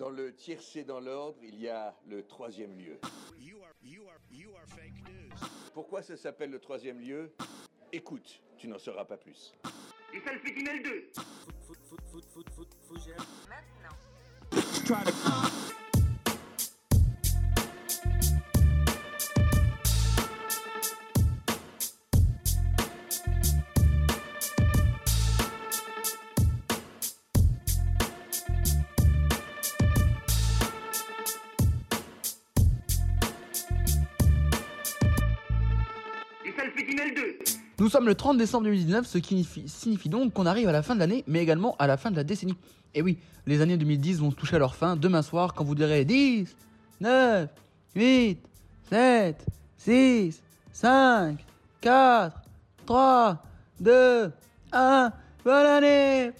Dans le tiercé dans l'ordre, il y a le troisième lieu. You are fake news. Pourquoi ça s'appelle le troisième lieu? Écoute, tu n'en sauras pas plus. Et ça le fait d'une L2. Faut gérer. Maintenant. Nous sommes le 30 décembre 2019, ce qui signifie donc qu'on arrive à la fin de l'année, mais également à la fin de la décennie. Et oui, les années 2010 vont toucher à leur fin demain soir quand vous direz 10, 9, 8, 7, 6, 5, 4, 3, 2, 1, bonne année!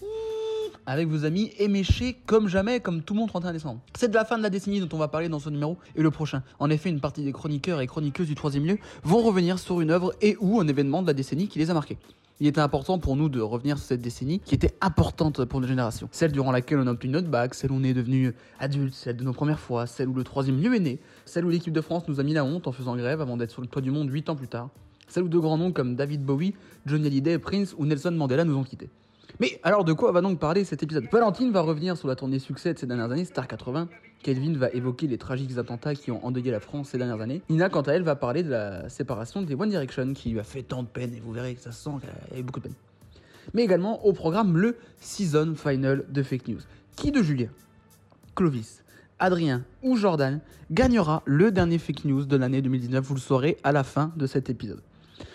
Avec vos amis, éméchés comme jamais, comme tout le monde 31 décembre. C'est de la fin de la décennie dont on va parler dans ce numéro et le prochain. En effet, une partie des chroniqueurs et chroniqueuses du troisième lieu vont revenir sur une œuvre et ou un événement de la décennie qui les a marqués. Il était important pour nous de revenir sur cette décennie qui était importante pour nos générations. Celle durant laquelle on a obtenu notre bac, celle où on est devenu adulte, celle de nos premières fois, celle où le troisième lieu est né, celle où l'équipe de France nous a mis la honte en faisant grève avant d'être sur le toit du monde 8 ans plus tard, celle où de grands noms comme David Bowie, Johnny Hallyday, Prince ou Nelson Mandela nous ont quittés. Mais alors de quoi va donc parler cet épisode? Valentine va revenir sur la tournée succès de ces dernières années, Star 80. Kelvin va évoquer les tragiques attentats qui ont endeuillé la France ces dernières années. Nina, quant à elle, va parler de la séparation des One Direction qui lui a fait tant de peine et vous verrez que ça sent qu'elle a eu beaucoup de peine. Mais également au programme le Season Final de Fake News. Qui de Julien, Clovis, Adrien ou Jordan gagnera le dernier Fake News de l'année 2019? Vous le saurez à la fin de cet épisode.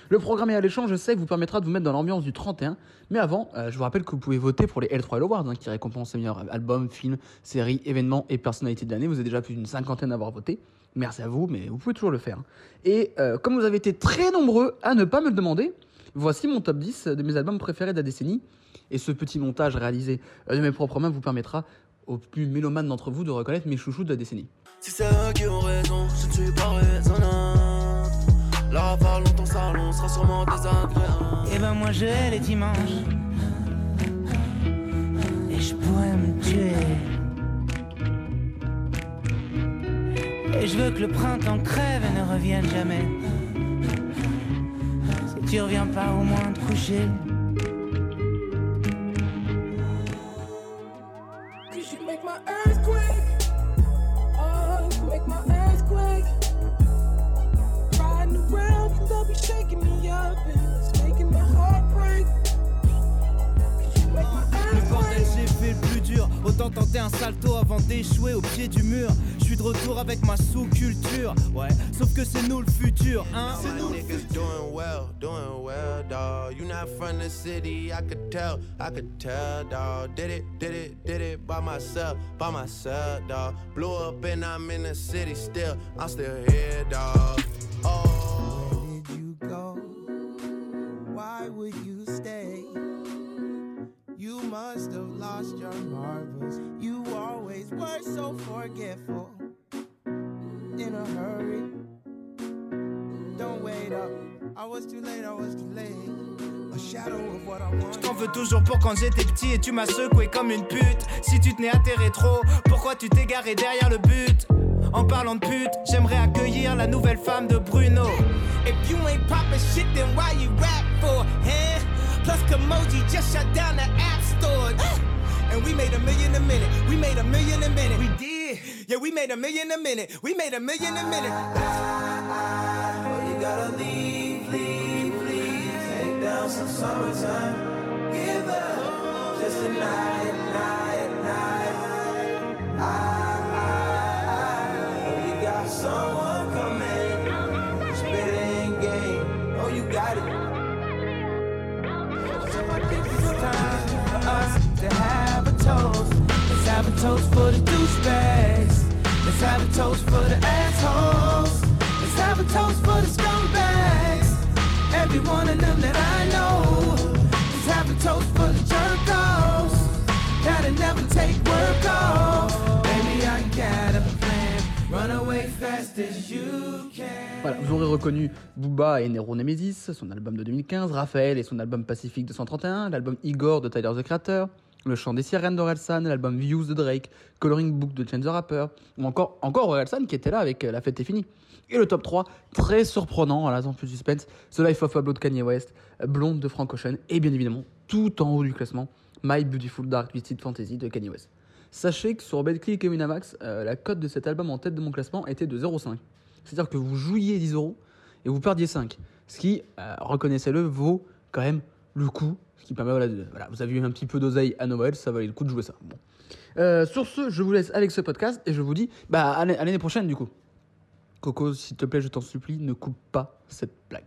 Le programme est alléchant, je sais, vous permettra de vous mettre dans l'ambiance du 31. Mais avant, je vous rappelle que vous pouvez voter pour les L3L Awards qui récompensent les meilleurs albums, films, séries, événements et personnalités de l'année. Vous êtes déjà plus d'une cinquantaine à avoir voté. Merci à vous, mais vous pouvez toujours le faire. Et comme vous avez été très nombreux à ne pas me le demander, voici mon top 10 de mes albums préférés de la décennie. Et ce petit montage réalisé de mes propres mains vous permettra aux plus mélomanes d'entre vous de reconnaître mes chouchous de la décennie. Si c'est eux qui ont raison, je ne suis pas raisonnable. Là, parlons ton salon, sera sûrement désagréable. Et ben moi j'ai les dimanches et je pourrais me tuer. Et je veux que le printemps crève et ne revienne jamais. Si tu reviens pas au moins te coucher. Autant tenter un salto avant d'échouer au pied du mur. Je suis de retour avec ma sous-culture. Ouais, sauf que c'est nous le futur, hein. C'est nous le futur. Doing well, dawg. You not from the city, I could tell, dawg. Did it by myself, dawg. Blew up and I'm in the city still, I'm still here, dawg. Oh. Where did you go? Why would you stay? You must have lost your marbles. You always were so forgetful. In a hurry. Don't wait up. I was too late, I was too late. Je t'en veux toujours pour quand j'étais petit et tu m'as secoué comme une pute. Si tu tenais atterré trop, pourquoi tu t'es garé derrière le but? En parlant de pute, j'aimerais accueillir la nouvelle femme de Bruno. If you ain't poppin' shit, then why you rap for, hein? Plus Kamoji just shut down the app store. And we made $1 million a minute. We made $1 million a minute. We did. Yeah, we made $1 million a minute. We made $1 million a minute. Well, you gotta leave, leave, leave. Take down some summertime. Give up. Just a night, night, night. Well, you got someone coming. Spit in game. Oh, you got it. Voilà, vous aurez reconnu Booba et Nero Nemesis, son album de 2015, Raphaël et son album Pacifique 231, l'album Igor de Tyler the Creator, Le chant des sirènes d'Orelsan, l'album Views de Drake, Coloring Book de Chance the Rapper, ou encore Orelsan qui était là avec La Fête est finie. Et le top 3, très surprenant, à la plus suspense, The Life of Pablo de Kanye West, Blonde de Frank Ocean, et bien évidemment, tout en haut du classement, My Beautiful Dark Twisted Fantasy de Kanye West. Sachez que sur Betclic et Winamax, la cote de cet album en tête de mon classement était de 0,5. C'est-à-dire que vous jouiez 10€ et vous perdiez 5. Ce qui, reconnaissez-le, vaut quand même le coup. Ce qui permet, voilà, vous avez eu un petit peu d'oseille à Noël, ça valait le coup de jouer ça. Bon. Sur ce, je vous laisse avec ce podcast et je vous dis à l'année prochaine du coup. Coco, s'il te plaît, je t'en supplie, ne coupe pas cette blague.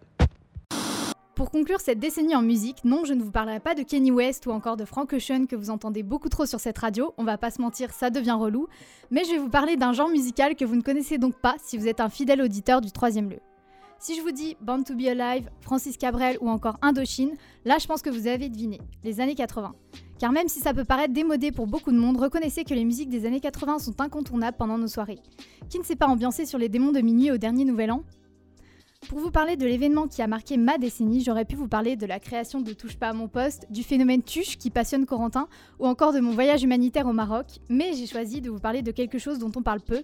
Pour conclure cette décennie en musique, non, je ne vous parlerai pas de Kanye West ou encore de Frank Ocean que vous entendez beaucoup trop sur cette radio, on va pas se mentir, ça devient relou, mais je vais vous parler d'un genre musical que vous ne connaissez donc pas si vous êtes un fidèle auditeur du 3ème lieu. Si je vous dis Born to be Alive, Francis Cabrel ou encore Indochine, là je pense que vous avez deviné, les années 80. Car même si ça peut paraître démodé pour beaucoup de monde, reconnaissez que les musiques des années 80 sont incontournables pendant nos soirées. Qui ne s'est pas ambiancé sur les démons de minuit au dernier nouvel an ? Pour vous parler de l'événement qui a marqué ma décennie, j'aurais pu vous parler de la création de Touche pas à mon poste, du phénomène Tuche qui passionne Corentin, ou encore de mon voyage humanitaire au Maroc, mais j'ai choisi de vous parler de quelque chose dont on parle peu,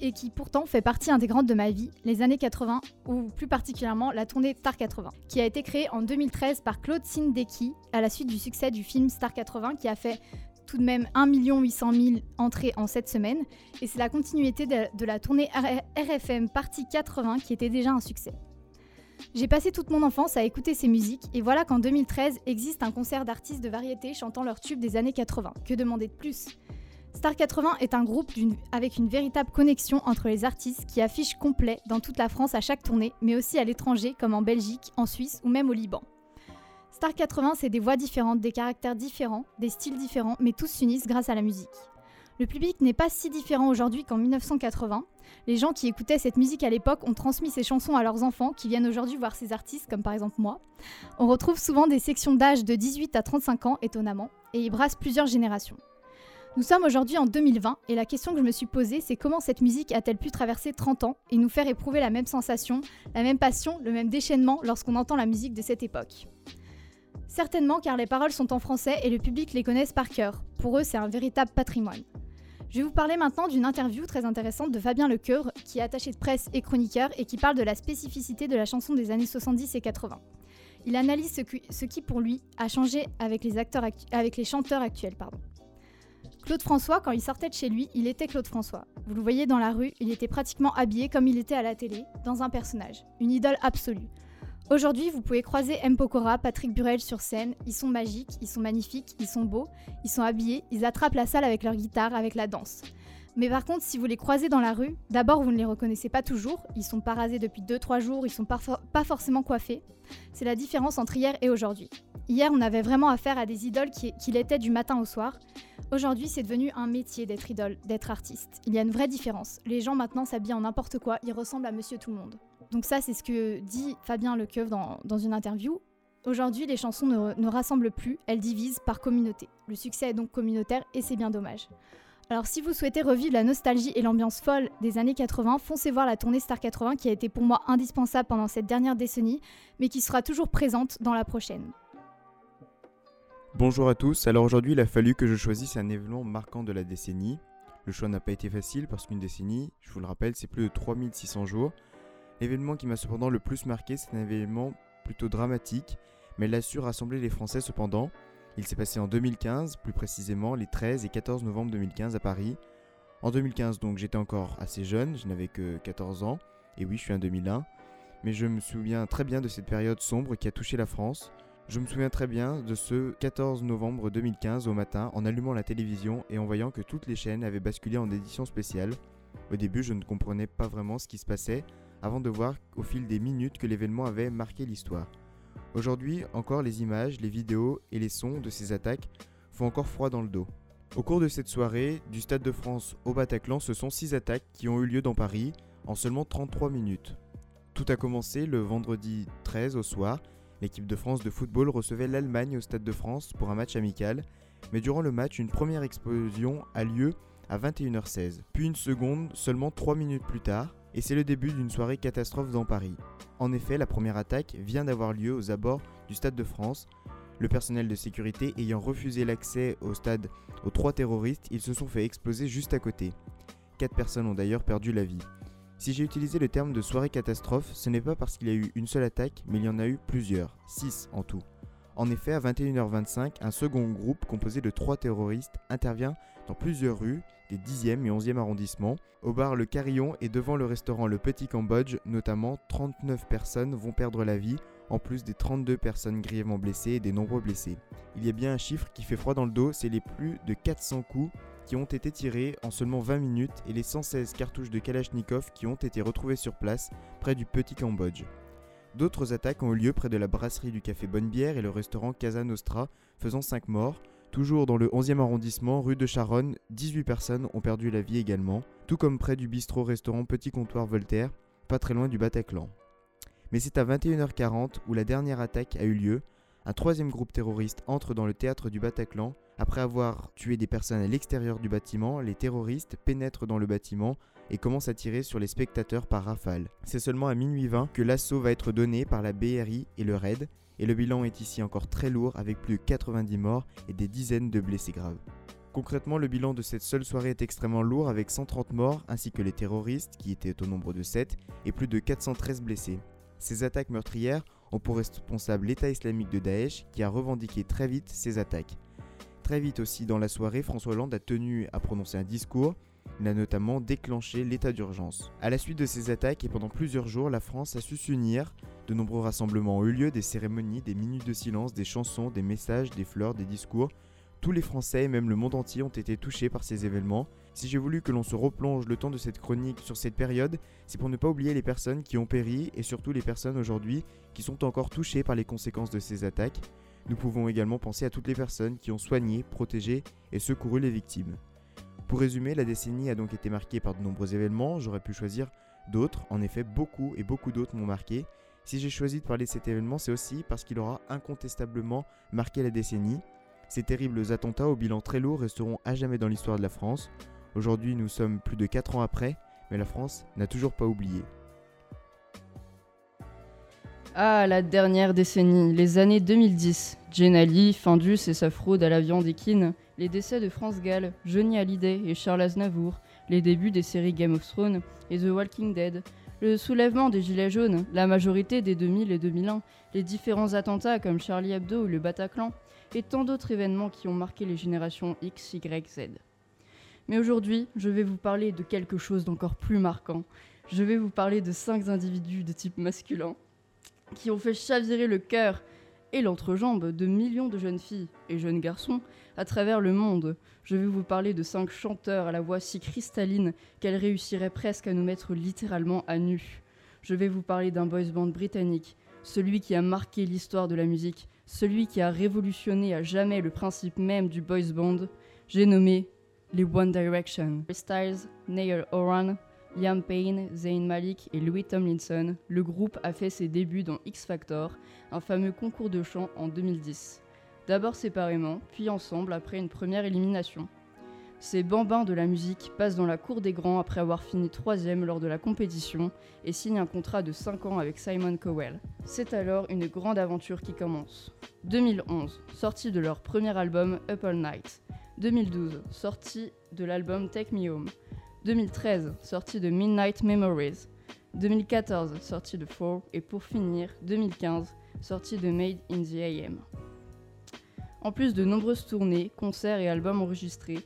et qui pourtant fait partie intégrante de ma vie, les années 80, ou plus particulièrement la tournée Star 80, qui a été créée en 2013 par Claude Sindeki, à la suite du succès du film Star 80, qui a fait tout de même 1 800 000 entrées en 7 semaines, et c'est la continuité de la tournée RFM Partie 80 qui était déjà un succès. J'ai passé toute mon enfance à écouter ces musiques, et voilà qu'en 2013 existe un concert d'artistes de variété chantant leurs tubes des années 80. Que demander de plus ? Star 80 est un groupe avec une véritable connexion entre les artistes qui affiche complet dans toute la France à chaque tournée, mais aussi à l'étranger comme en Belgique, en Suisse ou même au Liban. Star 80, c'est des voix différentes, des caractères différents, des styles différents, mais tous s'unissent grâce à la musique. Le public n'est pas si différent aujourd'hui qu'en 1980. Les gens qui écoutaient cette musique à l'époque ont transmis ces chansons à leurs enfants qui viennent aujourd'hui voir ces artistes, comme par exemple moi. On retrouve souvent des sections d'âge de 18 à 35 ans, étonnamment, et ils brassent plusieurs générations. Nous sommes aujourd'hui en 2020, et la question que je me suis posée, c'est comment cette musique a-t-elle pu traverser 30 ans et nous faire éprouver la même sensation, la même passion, le même déchaînement lorsqu'on entend la musique de cette époque ? Certainement, car les paroles sont en français et le public les connaissent par cœur. Pour eux, c'est un véritable patrimoine. Je vais vous parler maintenant d'une interview très intéressante de Fabien Lecœuvre, qui est attaché de presse et chroniqueur et qui parle de la spécificité de la chanson des années 70 et 80. Il analyse ce qui, pour lui, a changé avec les chanteurs actuels. Claude François, quand il sortait de chez lui, il était Claude François. Vous le voyez dans la rue, il était pratiquement habillé comme il était à la télé, dans un personnage, une idole absolue. Aujourd'hui, vous pouvez croiser M. Pokora, Patrick Burel sur scène, ils sont magiques, ils sont magnifiques, ils sont beaux, ils sont habillés, ils attrapent la salle avec leur guitare, avec la danse. Mais par contre, si vous les croisez dans la rue, d'abord vous ne les reconnaissez pas toujours, ils sont pas rasés depuis 2-3 jours, ils sont pas forcément coiffés. C'est la différence entre hier et aujourd'hui. Hier, on avait vraiment affaire à des idoles qui l'étaient du matin au soir. Aujourd'hui, c'est devenu un métier d'être idole, d'être artiste. Il y a une vraie différence. Les gens maintenant s'habillent en n'importe quoi, ils ressemblent à Monsieur Tout-le-Monde. Donc ça, c'est ce que dit Fabien Lecœuvre dans une interview. Aujourd'hui, les chansons ne rassemblent plus, elles divisent par communauté. Le succès est donc communautaire et c'est bien dommage. Alors si vous souhaitez revivre la nostalgie et l'ambiance folle des années 80, foncez voir la tournée Star 80 qui a été pour moi indispensable pendant cette dernière décennie, mais qui sera toujours présente dans la prochaine. Bonjour à tous, alors aujourd'hui il a fallu que je choisisse un événement marquant de la décennie. Le choix n'a pas été facile parce qu'une décennie, je vous le rappelle, c'est plus de 3600 jours. L'événement qui m'a cependant le plus marqué, c'est un événement plutôt dramatique, mais il a su rassembler les Français cependant. Il s'est passé en 2015, plus précisément les 13 et 14 novembre 2015 à Paris. En 2015 donc j'étais encore assez jeune, je n'avais que 14 ans, et oui je suis un 2001. Mais je me souviens très bien de cette période sombre qui a touché la France. Je me souviens très bien de ce 14 novembre 2015 au matin en allumant la télévision et en voyant que toutes les chaînes avaient basculé en édition spéciale. Au début je ne comprenais pas vraiment ce qui se passait, avant de voir au fil des minutes que l'événement avait marqué l'histoire. Aujourd'hui, encore les images, les vidéos et les sons de ces attaques font encore froid dans le dos. Au cours de cette soirée, du Stade de France au Bataclan, ce sont 6 attaques qui ont eu lieu dans Paris en seulement 33 minutes. Tout a commencé le vendredi 13 au soir. L'équipe de France de football recevait l'Allemagne au Stade de France pour un match amical, mais durant le match, une première explosion a lieu à 21h16, puis une seconde seulement 3 minutes plus tard, et c'est le début d'une soirée catastrophe dans Paris. En effet, la première attaque vient d'avoir lieu aux abords du Stade de France. Le personnel de sécurité ayant refusé l'accès au stade aux 3 terroristes, ils se sont fait exploser juste à côté. 4 personnes ont d'ailleurs perdu la vie. Si j'ai utilisé le terme de soirée catastrophe, ce n'est pas parce qu'il y a eu une seule attaque, mais il y en a eu plusieurs, 6 en tout. En effet, à 21h25, un second groupe composé de 3 terroristes intervient dans plusieurs rues des 10e et 11e arrondissements. Au bar Le Carillon et devant le restaurant Le Petit Cambodge, notamment, 39 personnes vont perdre la vie, en plus des 32 personnes grièvement blessées et des nombreux blessés. Il y a bien un chiffre qui fait froid dans le dos, c'est les plus de 400 coups qui ont été tirés en seulement 20 minutes et les 116 cartouches de Kalachnikov qui ont été retrouvées sur place près du Petit Cambodge. D'autres attaques ont eu lieu près de la brasserie du café Bonne-Bière et le restaurant Casa Nostra, faisant 5 morts. Toujours dans le 11e arrondissement, rue de Charonne, 18 personnes ont perdu la vie également, tout comme près du bistrot-restaurant Petit Comptoir Voltaire, pas très loin du Bataclan. Mais c'est à 21h40 où la dernière attaque a eu lieu. Un 3e groupe terroriste entre dans le théâtre du Bataclan. Après avoir tué des personnes à l'extérieur du bâtiment, les terroristes pénètrent dans le bâtiment et commencent à tirer sur les spectateurs par rafale. C'est seulement à minuit 20 que l'assaut va être donné par la BRI et le RAID, et le bilan est ici encore très lourd avec plus de 90 morts et des dizaines de blessés graves. Concrètement, le bilan de cette seule soirée est extrêmement lourd avec 130 morts ainsi que les terroristes qui étaient au nombre de 7 et plus de 413 blessés. Ces attaques meurtrières ont pour responsable l'État islamique de Daesh qui a revendiqué très vite ces attaques. Très vite aussi dans la soirée, François Hollande a tenu à prononcer un discours. Il a notamment déclenché l'état d'urgence. À la suite de ces attaques et pendant plusieurs jours, la France a su s'unir. De nombreux rassemblements ont eu lieu, des cérémonies, des minutes de silence, des chansons, des messages, des fleurs, des discours. Tous les Français et même le monde entier ont été touchés par ces événements. Si j'ai voulu que l'on se replonge le temps de cette chronique sur cette période, c'est pour ne pas oublier les personnes qui ont péri et surtout les personnes aujourd'hui qui sont encore touchées par les conséquences de ces attaques. Nous pouvons également penser à toutes les personnes qui ont soigné, protégé et secouru les victimes. Pour résumer, la décennie a donc été marquée par de nombreux événements, j'aurais pu choisir d'autres, en effet beaucoup d'autres m'ont marqué. Si j'ai choisi de parler de cet événement, c'est aussi parce qu'il aura incontestablement marqué la décennie. Ces terribles attentats au bilan très lourd resteront à jamais dans l'histoire de la France. Aujourd'hui, nous sommes plus de 4 ans après, mais la France n'a toujours pas oublié. Ah, la dernière décennie, les années 2010. Jane Ali, Findus et sa fraude à la viande équine, les décès de France Gall, Johnny Hallyday et Charles Aznavour, les débuts des séries Game of Thrones et The Walking Dead, le soulèvement des Gilets jaunes, la majorité des 2000 et 2001, les différents attentats comme Charlie Hebdo ou le Bataclan, et tant d'autres événements qui ont marqué les générations X, Y, Z. Mais aujourd'hui, je vais vous parler de quelque chose d'encore plus marquant. Je vais vous parler de 5 individus de type masculin qui ont fait chavirer le cœur et l'entrejambe de millions de jeunes filles et jeunes garçons à travers le monde. Je vais vous parler de 5 chanteurs à la voix si cristalline qu'elles réussiraient presque à nous mettre littéralement à nu. Je vais vous parler d'un boys band britannique, celui qui a marqué l'histoire de la musique, celui qui a révolutionné à jamais le principe même du boys band. J'ai nommé les One Direction. Harry Styles, Niall Horan, Liam Payne, Zayn Malik et Louis Tomlinson, le groupe a fait ses débuts dans X Factor, un fameux concours de chant en 2010. D'abord séparément, puis ensemble après une première élimination. Ces bambins de la musique passent dans la cour des grands après avoir fini 3e lors de la compétition et signent un contrat de 5 ans avec Simon Cowell. C'est alors une grande aventure qui commence. 2011, sortie de leur premier album Up All Night. 2012, sortie de l'album Take Me Home. 2013, sortie de Midnight Memories. 2014, sortie de Four. Et pour finir, 2015, sortie de Made in the AM. En plus de nombreuses tournées, concerts et albums enregistrés,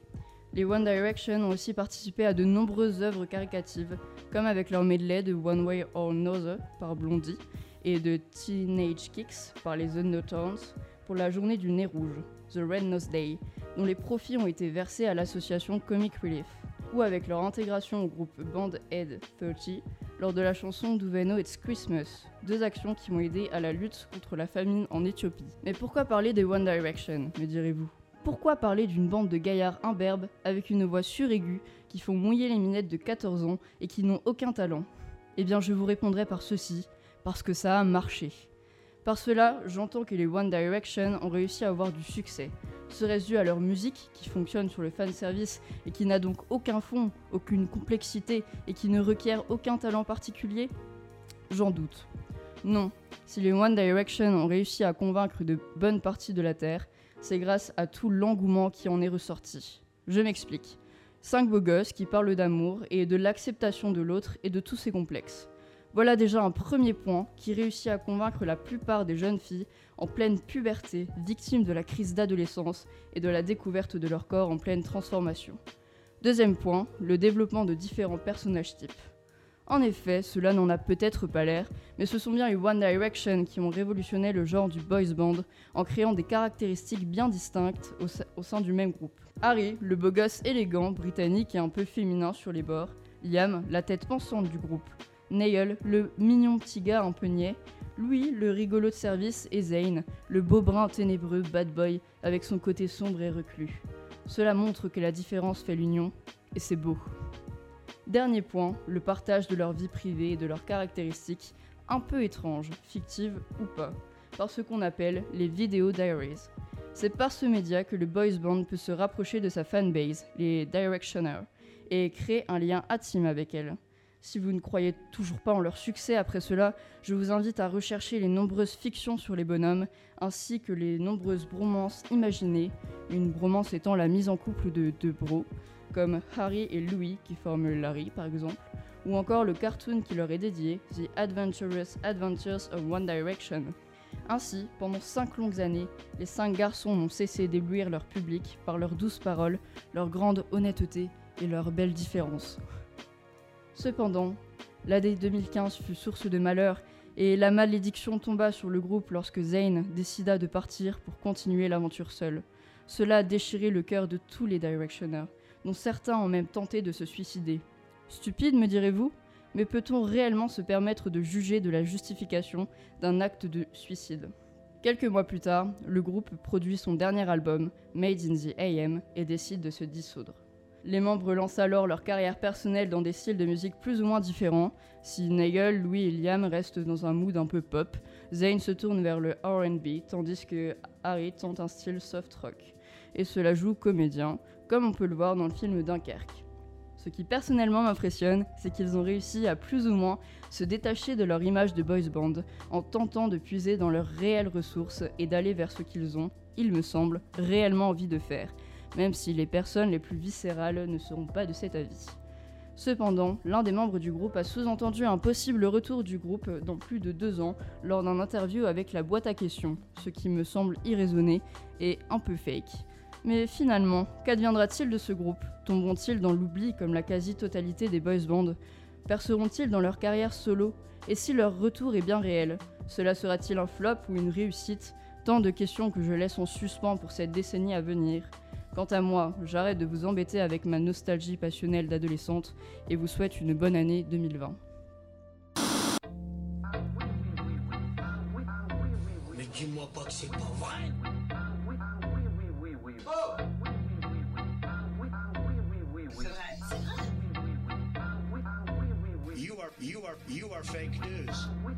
les One Direction ont aussi participé à de nombreuses œuvres caricatives, comme avec leur medley de One Way or Another par Blondie et de Teenage Kicks par les The No Towns pour la journée du nez rouge, The Red Nose Day, dont les profits ont été versés à l'association Comic Relief, ou avec leur intégration au groupe Band Aid 30 lors de la chanson Do They Know It's Christmas, 2 actions qui ont aidé à la lutte contre la famine en Éthiopie. Mais pourquoi parler des One Direction, me direz-vous ? Pourquoi parler d'une bande de gaillards imberbes avec une voix suraiguë qui font mouiller les minettes de 14 ans et qui n'ont aucun talent ? Eh bien je vous répondrai par ceci, parce que ça a marché. Par cela, j'entends que les One Direction ont réussi à avoir du succès. Serait-ce dû à leur musique, qui fonctionne sur le fanservice et qui n'a donc aucun fond, aucune complexité et qui ne requiert aucun talent particulier ? J'en doute. Non, si les One Direction ont réussi à convaincre de bonnes parties de la Terre, c'est grâce à tout l'engouement qui en est ressorti. Je m'explique. 5 beaux gosses qui parlent d'amour et de l'acceptation de l'autre et de tous ses complexes. Voilà déjà un premier point qui réussit à convaincre la plupart des jeunes filles en pleine puberté, victimes de la crise d'adolescence et de la découverte de leur corps en pleine transformation. Deuxième point, le développement de différents personnages types. En effet, cela n'en a peut-être pas l'air, mais ce sont bien les One Direction qui ont révolutionné le genre du boys band en créant des caractéristiques bien distinctes au sein du même groupe. Harry, le beau gosse élégant, britannique et un peu féminin sur les bords. Liam, la tête pensante du groupe. Niall, le mignon petit gars un peu niais. Louis, le rigolo de service. Et Zayn, le beau brun ténébreux bad boy avec son côté sombre et reclus. Cela montre que la différence fait l'union, et c'est beau. Dernier point, le partage de leur vie privée et de leurs caractéristiques, un peu étranges, fictives ou pas, par ce qu'on appelle les Video Diaries. C'est par ce média que le boys band peut se rapprocher de sa fanbase, les Directioners, et créer un lien intime avec elle. Si vous ne croyez toujours pas en leur succès après cela, je vous invite à rechercher les nombreuses fictions sur les bonhommes, ainsi que les nombreuses bromances imaginées, une bromance étant la mise en couple de deux bros, comme Harry et Louis qui forment Larry par exemple, ou encore le cartoon qui leur est dédié, The Adventurous Adventures of One Direction. Ainsi, pendant 5 longues années, les 5 garçons n'ont cessé d'éblouir leur public par leurs douces paroles, leur grande honnêteté et leurs belles différences. Cependant, l'année 2015 fut source de malheur et la malédiction tomba sur le groupe lorsque Zayn décida de partir pour continuer l'aventure seul. Cela a déchiré le cœur de tous les Directioners, dont certains ont même tenté de se suicider. Stupide, me direz-vous ? Mais peut-on réellement se permettre de juger de la justification d'un acte de suicide ? Quelques mois plus tard, le groupe produit son dernier album, Made in the AM, et décide de se dissoudre. Les membres lancent alors leur carrière personnelle dans des styles de musique plus ou moins différents. Si Nigel, Louis et Liam restent dans un mood un peu pop, Zayn se tourne vers le R&B, tandis que Harry tente un style soft rock. Et cela joue comédien, comme on peut le voir dans le film Dunkerque. Ce qui personnellement m'impressionne, c'est qu'ils ont réussi à plus ou moins se détacher de leur image de boys band en tentant de puiser dans leurs réelles ressources et d'aller vers ce qu'ils ont, il me semble, réellement envie de faire, même si les personnes les plus viscérales ne seront pas de cet avis. Cependant, l'un des membres du groupe a sous-entendu un possible retour du groupe dans plus de 2 ans lors d'un interview avec la boîte à questions, ce qui me semble irraisonné et un peu fake. Mais finalement, qu'adviendra-t-il de ce groupe ? Tomberont-ils dans l'oubli comme la quasi-totalité des boys bands ? Perceront-ils dans leur carrière solo ? Et si leur retour est bien réel ? Cela sera-t-il un flop ou une réussite ? Tant de questions que je laisse en suspens pour cette décennie à venir. Quant à moi, j'arrête de vous embêter avec ma nostalgie passionnelle d'adolescente et vous souhaite une bonne année 2020. Mais dis-moi pas que c'est pas vrai ! You are fake news.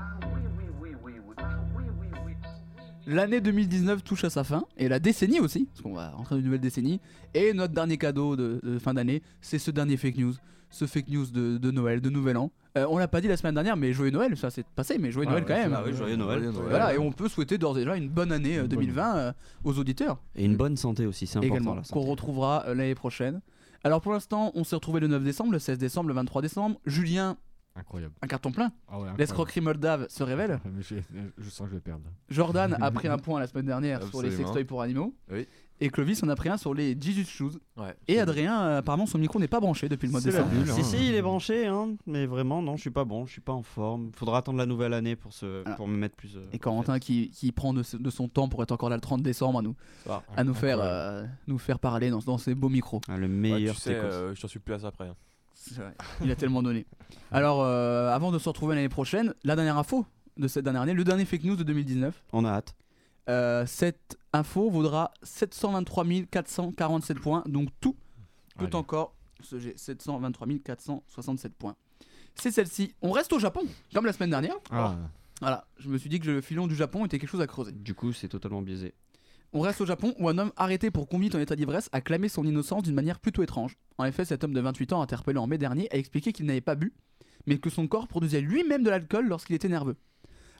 L'année 2019 touche à sa fin, et la décennie aussi, parce qu'on va rentrer dans une nouvelle décennie. Et notre dernier cadeau de fin d'année, c'est ce dernier fake news. Ce fake news de Noël, de Nouvel An. On l'a pas dit la semaine dernière, mais joyeux Noël, ça c'est passé, mais joyeux Noël quand même. Ah oui, joyeux Noël. Voilà, et on peut souhaiter d'ores et déjà une bonne année 2020 aux auditeurs. Et une bonne santé aussi, c'est important. Également, la santé. Qu'on retrouvera l'année prochaine. Alors pour l'instant, on s'est retrouvé le 9 décembre, le 16 décembre, le 23 décembre. Julien. Incroyable. Un carton plein. Oh ouais, l'escroquerie moldave se révèle. Je sens que je vais perdre. Jordan a pris un point la semaine dernière Absolument. Sur les sextoys pour animaux. Oui. Et Clovis en a pris un sur les Jesus Shoes. Ouais, et Adrien, apparemment, son micro n'est pas branché depuis le mois de décembre. Si, il est branché, hein, mais vraiment, non, je suis pas bon, je suis pas en forme. Faudra attendre la nouvelle année pour me mettre plus. Et Corentin qui prend de son temps pour être encore là le 30 décembre à nous faire parler dans ses beaux micros. Ah, le meilleur. Ouais, je t'en suis plus à ça après. Hein. C'est vrai. Il a tellement donné. Alors, avant de se retrouver l'année prochaine, la dernière info de cette dernière année, le dernier fake news de 2019. On a hâte. Cette info vaudra 723 447 points. Donc tout peut encore se gérer. 723 467 points. C'est celle-ci. On reste au Japon, comme la semaine dernière. Ah. Voilà. Je me suis dit que le filon du Japon était quelque chose à creuser. Du coup, c'est totalement biaisé. On reste au Japon où un homme arrêté pour conduite en état d'ivresse a clamé son innocence d'une manière plutôt étrange. En effet, cet homme de 28 ans interpellé en mai dernier a expliqué qu'il n'avait pas bu, mais que son corps produisait lui-même de l'alcool lorsqu'il était nerveux.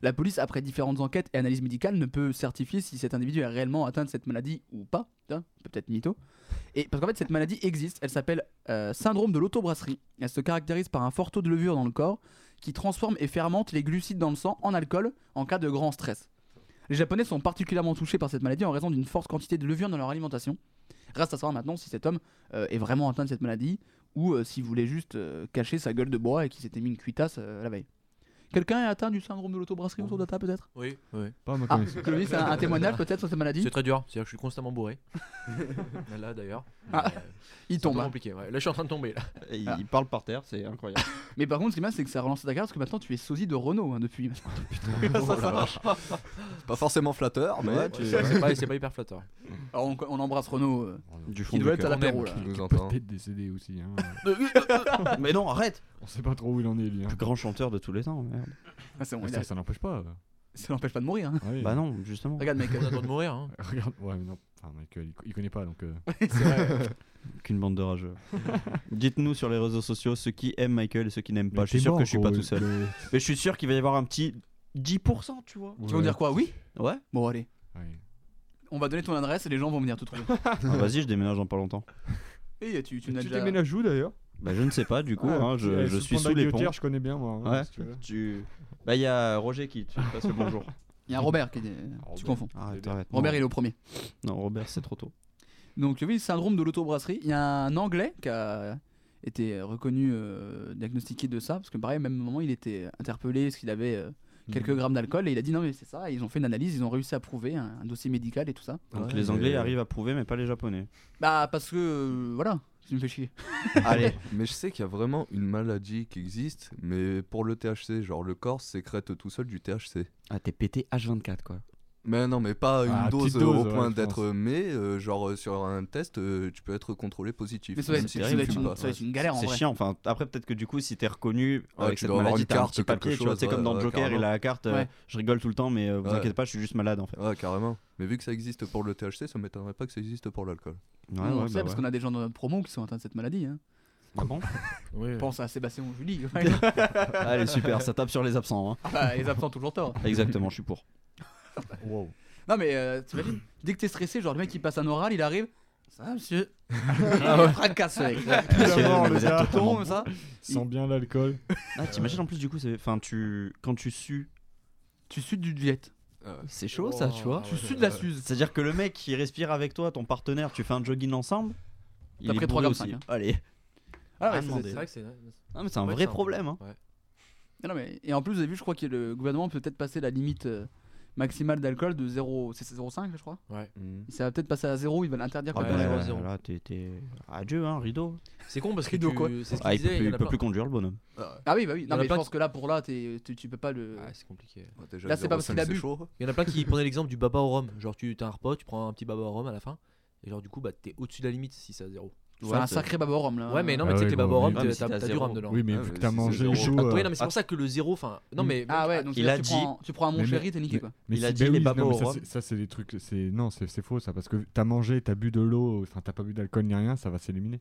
La police, après différentes enquêtes et analyses médicales, ne peut certifier si cet individu est réellement atteint de cette maladie ou pas. Peut-être mytho. Et parce qu'en fait, cette maladie existe. Elle s'appelle syndrome de l'autobrasserie. Elle se caractérise par un fort taux de levure dans le corps qui transforme et fermente les glucides dans le sang en alcool en cas de grand stress. Les Japonais sont particulièrement touchés par cette maladie en raison d'une forte quantité de levure dans leur alimentation. Reste à savoir maintenant si cet homme est vraiment atteint de cette maladie ou s'il voulait juste cacher sa gueule de bois et qu'il s'était mis une cuitasse la veille. Quelqu'un est atteint du syndrome de l'autobrasserie autour de la table peut-être ? Oui, oui. Pas moi comme ça. Clovis, un témoignage peut-être sur cette maladie ? C'est très dur, c'est-à-dire que je suis constamment bourré. Là d'ailleurs. Ah, il tombe. C'est compliqué, ouais. Là je suis en train de tomber. Là. Il parle par terre, c'est incroyable. Mais par contre, ce qui est bien, c'est que ça relance ta carrière parce que maintenant tu es sosie de Renaud depuis. Putain, ça marche. C'est pas forcément flatteur, mais. Ouais, c'est pas hyper flatteur. Alors on embrasse Renaud. Du fond, il doit être à l'apéro là. Il peut-être décédé aussi. Mais non, arrête ! On sait pas trop où il en est, lui. Le grand chanteur de tous les temps, merde. Ah, c'est bon, ça n'empêche pas. Ça n'empêche pas de mourir. Hein. Ah oui. Bah non, justement. Regarde, mec, on a le droit de mourir. Hein. Regarde, ouais, mais non. Enfin, mec, il connaît pas, donc. C'est vrai. Qu'une bande de rageux. Dites-nous sur les réseaux sociaux ceux qui aiment Michael et ceux qui n'aiment pas. Je suis sûr que je suis pas tout seul. Mais je suis sûr qu'il va y avoir un petit 10%, tu vois. Ouais. Tu veux dire quoi ? Oui ? Ouais. Bon, allez. Ouais. On va donner ton adresse et les gens vont venir te trouver. Ah, vas-y, je déménage dans pas longtemps. Et tu déménages où d'ailleurs ? Bah je ne sais pas du coup, hein, je suis sous les ponts. Je connais bien moi. Hein, ouais. Si tu veux. Bah il y a Roger qui te passe le bonjour. Il y a Robert qui est... Robert. Tu confonds. Arrête, Robert il est au premier. Non, Robert c'est trop tôt. Donc oui, syndrome de l'autobrasserie. Il y a un Anglais qui a été reconnu diagnostiqué de ça, parce que pareil au même moment il était interpellé parce qu'il avait quelques grammes d'alcool et il a dit non mais c'est ça. Et ils ont fait une analyse, ils ont réussi à prouver un dossier médical et tout ça. Donc ouais, les Anglais arrivent à prouver mais pas les Japonais. Bah parce que voilà. Tu me fais chier. Allez. Mais je sais qu'il y a vraiment une maladie qui existe, mais pour le THC, genre le corps sécrète tout seul du THC. Ah, t'es pété H24 quoi. Mais non, mais pas une dose au point d'être. Mais genre sur un test, tu peux être contrôlé positif. Mais ça va être une galère en vrai. C'est chiant. Enfin, après peut-être que du coup, si t'es reconnu avec cette maladie, t'as un petit papier. Tu vois, c'est comme dans Joker, il a la carte. Je rigole tout le temps, mais vous inquiétez pas, je suis juste malade en fait. Ouais, carrément. Mais vu que ça existe pour le THC, ça m'étonnerait pas que ça existe pour l'alcool. Ouais, on sait parce qu'on a des gens dans notre promo qui sont atteints de cette maladie. Hein. Ah bon ? Oui. Pense à Sébastien ou Julie. Allez, super, ça tape sur les absents. Hein. Ah, les absents, toujours tort. Exactement, je suis pour. Wow. Non, mais t'imagines, dès que t'es stressé, genre le mec il passe un oral, il arrive. Ça va, monsieur ? Ah ouais. Fracasse, mec. Ça. Sent bien l'alcool. Ah, t'imagines en plus, du coup, c'est... Enfin, quand tu sues. Tu sues du diète. C'est chaud ça, tu vois. Tu sues de la suze. C'est-à-dire que le mec qui respire avec toi, ton partenaire, tu fais un jogging ensemble. T'as pris 3 grammes aussi. Hein. Allez. Ah, ouais, c'est vrai que c'est. Non, mais c'est un vrai problème. Hein. Ouais. Non, mais... Et en plus, vous avez vu, je crois que le gouvernement peut peut-être passer la limite maximale d'alcool de 0. C'est 0,5, je crois. Ouais. Mmh. Ça va peut-être passer à 0, ils veulent l'interdire quand même. Ouais, là, t'es. Adieu, hein, rideau. C'est con parce que rideau, quoi. C'est ce qu'il disait, il peut plus conduire le bonhomme. Ah oui, bah oui. Non, mais je pense que là, pour là, tu peux pas le. Ah, c'est compliqué. Ouais, là, c'est pas parce qu'il a bu. Il y en a plein qui prenaient l'exemple du baba au rhum. Genre, tu t'as un repas, tu prends un petit baba au rhum à la fin. Et genre, du coup, bah, t'es au-dessus de la limite si c'est à 0. C'est un sacré baba au rhum là. Ouais, mais non, mais tu sais que les baba au rhum, t'as du rhum dedans. Oui, mais vu que t'as mangé au chaud. Oui, non, mais c'est pour ça que le zéro. Enfin, non, mais. Ah ouais, donc tu prends un mon chéri, t'es niqué quoi. Il a dit les baba au rhum. Ça, c'est des trucs. Non, c'est faux ça, parce que t'as mangé, t'as bu de l'eau, enfin, t'as pas bu d'alcool ni rien, ça va s'éliminer.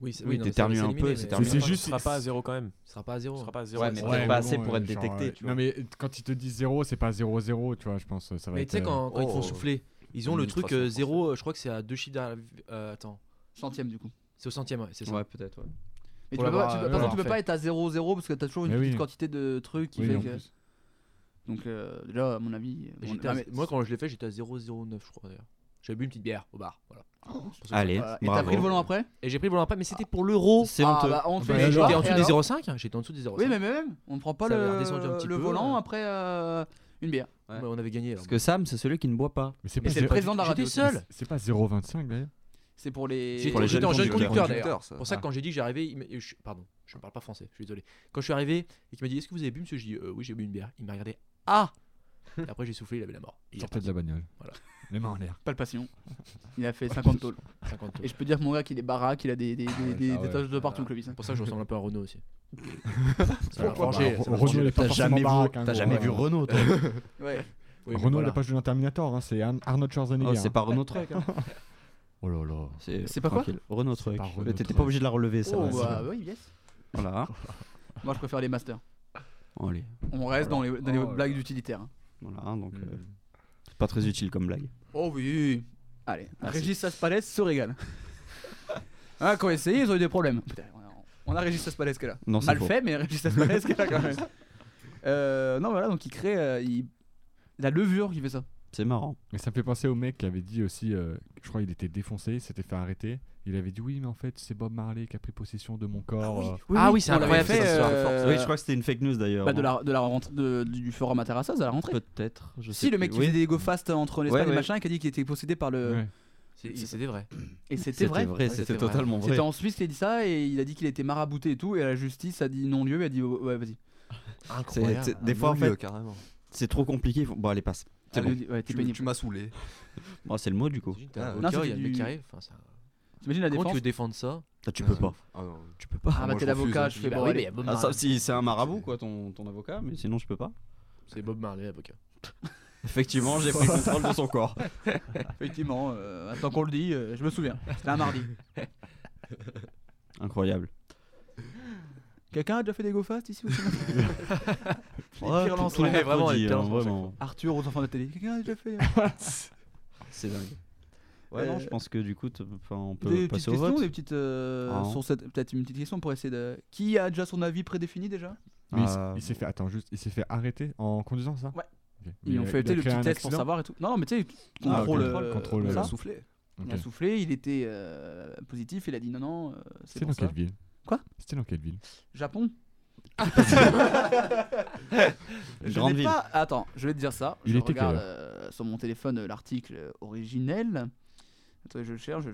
Oui, t'éternues un peu, c'est juste. Tu seras pas à 0 quand même. Tu seras pas à 0. Ouais, mais t'es pas assez pour être détecté. Non, mais quand ils te disent 0, c'est pas 0,0, tu vois, je pense. Mais tu sais, quand ils font souffler, ils ont le truc 0, je crois que c'est à 2 chiffres. Attends. Centième du coup. C'est au centième, ouais, c'est ça. Ouais, peut-être, ouais. Mais tu peux pas être à 0,0 parce que t'as toujours une petite quantité de trucs qui fait que. Donc déjà, à mon avis. Moi, quand je l'ai fait, j'étais à 0,09, je crois d'ailleurs. J'avais bu une petite bière au bar, voilà. Allez. Et t'as pris le volant après ? Et j'ai pris le volant après, mais c'était pour l'euro. C'est honteux. J'étais en dessous des 0,5. J'étais en dessous des 0,5. Oui, mais même. On ne prend pas le volant après une bière. On avait gagné. Parce que Sam, c'est celui qui ne boit pas. Mais c'est le président de la radio. J'étais seul. C'est pas 0,25 d'ailleurs. C'est pour les jeunes conducteurs d'ailleurs. C'est pour ça que quand j'ai dit que j'arrivais, pardon, je ne parle pas français, je suis désolé. Quand je suis arrivé et qu'il m'a dit est-ce que vous avez bu monsieur, j'ai dit oui j'ai bu une bière. Il m'a regardé et après j'ai soufflé, il avait la mort. Il sortait de la bagnole. Voilà. Les mains en l'air. Palpation. Il a fait 50 tôles. Et je peux dire que mon gars qu'il est baraque, il a des tâches de partout, Clovis. C'est pour ça que je ressemble un peu à Renaud aussi. T'as jamais vu Renaud toi. Ouais. Renaud il n'a pas joué dans Terminator, c'est Arnold Schwarzenegger. C'est pas Renaud Trek. Oh là là. C'est pas tranquille. Quoi Renaud Truc. T'étais pas obligé de la relever, ça. Oh, oui, yes. Voilà. Moi, je préfère les masters. Allez. On reste dans les blagues d'utilitaire. Hein. Voilà, donc pas très utile comme blague. Oh oui. Allez, merci. Régis Sasspalès se régale. Hein, quand essayé, ils ont eu des problèmes. Putain, on a Régis Sasspalès qui est là. Non, mal faux. Fait, mais Régis Sasspalès qui est là quand même. Non, voilà, donc il crée la levure qui fait ça. C'est marrant. Mais ça me fait penser au mec qui avait dit aussi, je crois qu'il était défoncé, il s'était fait arrêter. Il avait dit oui, mais en fait, c'est Bob Marley qui a pris possession de mon corps. Ah oui, c'est incroyable. Oui, je crois que c'était une fake news d'ailleurs. Bah, du forum Atarassas à la rentrée. Peut-être. Le mec qui faisait des go fast entre l'Espagne et machin, qui a dit qu'il était possédé par le. Ouais. C'était vrai. Et c'était vrai. C'était totalement vrai. C'était en Suisse qu'il a dit ça et il a dit qu'il était marabouté et tout. Et la justice a dit non-lieu et a dit ouais, vas-y. Incroyable. Des fois, en fait, c'est trop compliqué. Bon, allez, passe. C'est bon. Ouais, tu m'as saoulé. Bon, c'est le mot du coup. Non, il y a le mec qui arrive. T'imagines la défense ? Comment tu veux défendre ça ? Tu peux pas. Tu peux pas. Ah, bah t'es l'avocat, je fais pas. Ah, ça, si c'est un marabout quoi, ton avocat, mais sinon je peux pas. C'est Bob Marley, l'avocat. Effectivement, j'ai pris le contrôle de son corps. Effectivement, tant qu'on le dit, je me souviens. C'était un mardi. Incroyable. Quelqu'un a déjà fait des go-fast ici ou tout le monde vraiment. Arthur aux enfants de la télé. Quelqu'un a déjà fait. C'est dingue. Ouais, non, je pense que du coup, on peut passer au vote. Des petites peut-être une petite question pour essayer de. Qui a déjà son avis prédéfini déjà ? Il s'est fait arrêter en conduisant, ça ? Ouais. Okay. Ils ont fait le petit test pour savoir et tout. Non, mais tu sais, contrôle. Il a soufflé. Okay. Il a soufflé. Il était positif. Il a dit non. C'était dans quelle ville ? Quoi ? C'était dans quelle ville ? Japon. Grande ville. Attends, je vais te dire ça. Je regarde sur mon téléphone l'article originel. Attends, je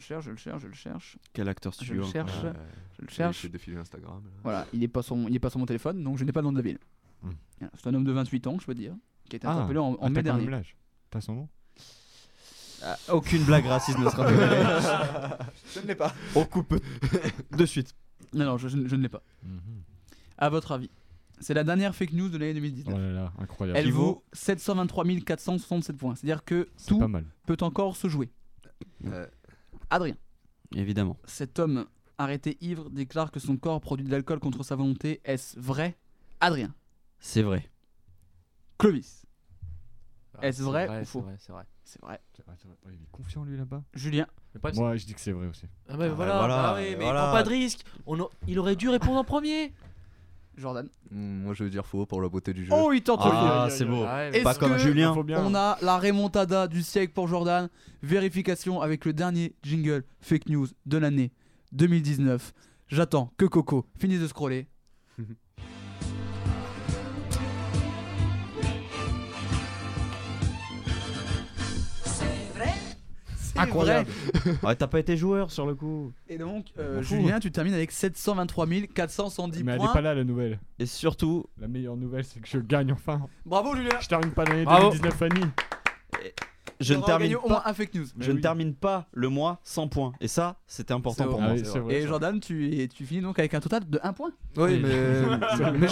le cherche. Quel acteur studio ? Je le cherche. J'ai défilé Instagram. Voilà, il est pas sur mon téléphone, donc je n'ai pas le nom de la ville. C'est un homme de 28 ans, je peux dire, qui a été interpellé en mai dernier. T'as son nom ? Aucune blague raciste ne sera faite. Je ne l'ai pas. On coupe de suite. Non, je ne l'ai pas. À votre avis, c'est la dernière fake news de l'année 2019. Oh là là, incroyable. Elle vaut 723 467 points. C'est-à-dire que tout peut encore se jouer. Adrien. Évidemment. Cet homme arrêté ivre déclare que son corps produit de l'alcool contre sa volonté. Est-ce vrai, Adrien ? C'est vrai. Clovis. Est-ce vrai ou faux ? C'est vrai. Ouais, il est confiant lui là-bas. Julien. Moi je dis que c'est vrai aussi. Ah mais voilà. Ah ouais, mais prends pas de risque. Il aurait dû répondre en premier. Jordan. Moi je veux dire faux pour la beauté du jeu. Oh il tente. Ah c'est beau. Ah, ouais, pas comme Julien. On a la remontada du siècle pour Jordan. Vérification avec le dernier jingle fake news de l'année 2019. J'attends que Coco finisse de scroller. Incroyable. Ouais, t'as pas été joueur sur le coup. Et donc, Julien, tu termines avec 723 470 points. Mais elle est pas là la nouvelle. Et surtout, la meilleure nouvelle, c'est que je gagne enfin. Bravo Julien. Je termine pas l'année 2019, Fanny. Je ne termine pas le mois sans points. Et ça, c'était important pour moi. C'est vrai. Jordan, tu finis donc avec un total de 1 point. Oui, mais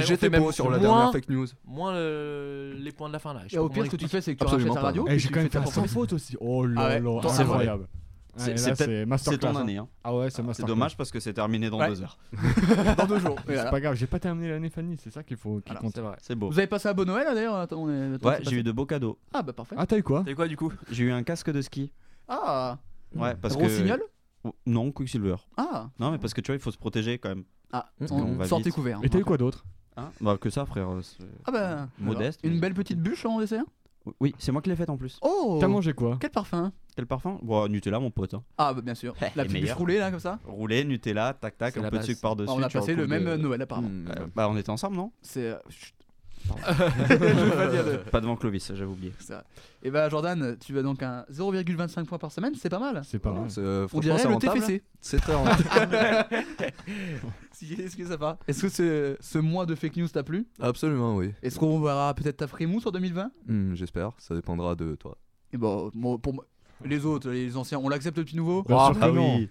j'étais beau sur la dernière fake news. Moins les points de la fin là. Et au pire, ce que tu fais, c'est que tu rachètes la radio. Et j'ai quand même fait sans faute aussi. Oh là là, c'est incroyable. C'est ton année. Ah ouais, c'est dommage parce que c'est terminé dans 2 heures. Dans 2 jours. C'est pas grave, j'ai pas terminé l'année, Fanny. C'est ça qu'il faut compter. C'est beau. Vous avez passé un beau Noël d'ailleurs. Ouais, j'ai eu de beaux cadeaux. Ah bah parfait. Ah t'as eu quoi ? T'as eu quoi du coup ? J'ai eu un casque de ski. Ah. Ouais, parce que. Rossignol ? Non, Quicksilver. Ah. Non mais parce que tu vois, il faut se protéger quand même. Ah. Sortez couvert. Et t'as eu quoi d'autre ? Bah que ça, frère. Ah bah. Modeste. Une belle petite bûche en dessert ? Oui, c'est moi qui l'ai faite en plus. Oh. T'as mangé quoi ? Quel parfum ? Bon, Nutella, mon pote. Hein. Ah, bah, bien sûr. La petite bûche roulée, là, comme ça. Roulée, Nutella, tac, un peu de sucre par-dessus. On a passé le même Noël, apparemment. On était ensemble, non ? C'est. Je veux pas dire Pas devant Clovis, j'avais oublié. C'est vrai. Et bah, Jordan, tu vas donc à 0,25 points par semaine, c'est pas mal. C'est pas mal. On dirait le TFC. C'est très rentable. Est-ce que ça va ? Est-ce que ce mois de fake news t'a plu ? Absolument, oui. Est-ce qu'on verra peut-être ta frimousse en 2020 ? J'espère, ça dépendra de toi. Et bon, pour moi. Les autres, les anciens, on l'accepte le petit nouveau ? Ah oui.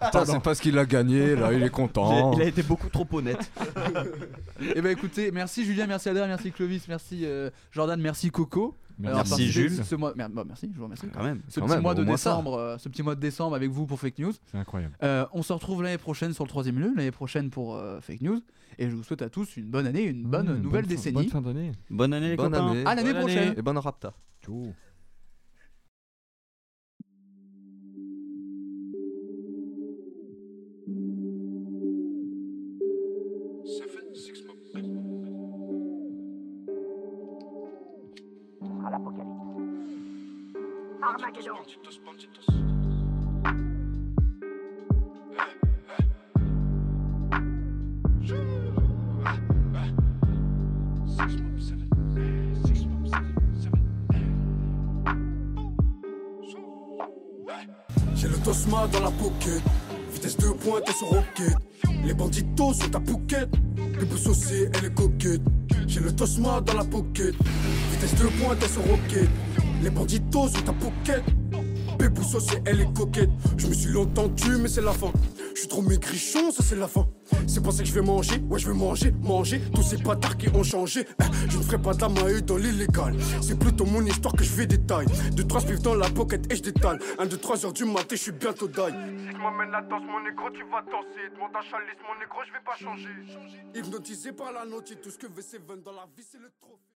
Attends, c'est parce qu'il a gagné, là, il est content. Il a été beaucoup trop honnête. Eh ben écoutez, merci Julien, merci Adair, merci Clovis, merci Jordan, merci Coco. Merci Jules. Merci, je vous remercie. Ce petit mois de décembre avec vous pour Fake News. C'est incroyable. On se retrouve l'année prochaine sur le 3ème lieu, l'année prochaine pour Fake News. Et je vous souhaite à tous une bonne année, une bonne nouvelle décennie. Bonne fin d'année. Bonne année les copains. À l'année prochaine. Et bonne rapta. Ciao. J'ai le tosma dans la pocket, vitesse de pointe sur roquette. Les banditos sont à Phuket, les pouces aussi elle est coquette. J'ai le tosma dans la pocket, vitesse de pointe sur roquette. Les banditos sont à Phuket. Bébou saucier, elle est coquette. Je me suis longtemps tue, mais c'est la fin. Je suis trop maigrichon, ça c'est la fin. C'est pour ça que je vais manger, ouais je vais manger. Tous ces bâtards qui ont changé, je ne ferai pas d'amaïe dans l'illégal. C'est plutôt mon histoire que je vais détailler. 2-3 spiffs dans la pocket et je détale. 1-2-3 heures du matin, je suis bientôt d'ail. Si tu m'amènes la danse, mon négro, tu vas danser. Demande à Chalice, mon négro, je vais pas changer. Hypnotisé par la note, tout ce que veut c'est 20 dans la vie, c'est le trophée.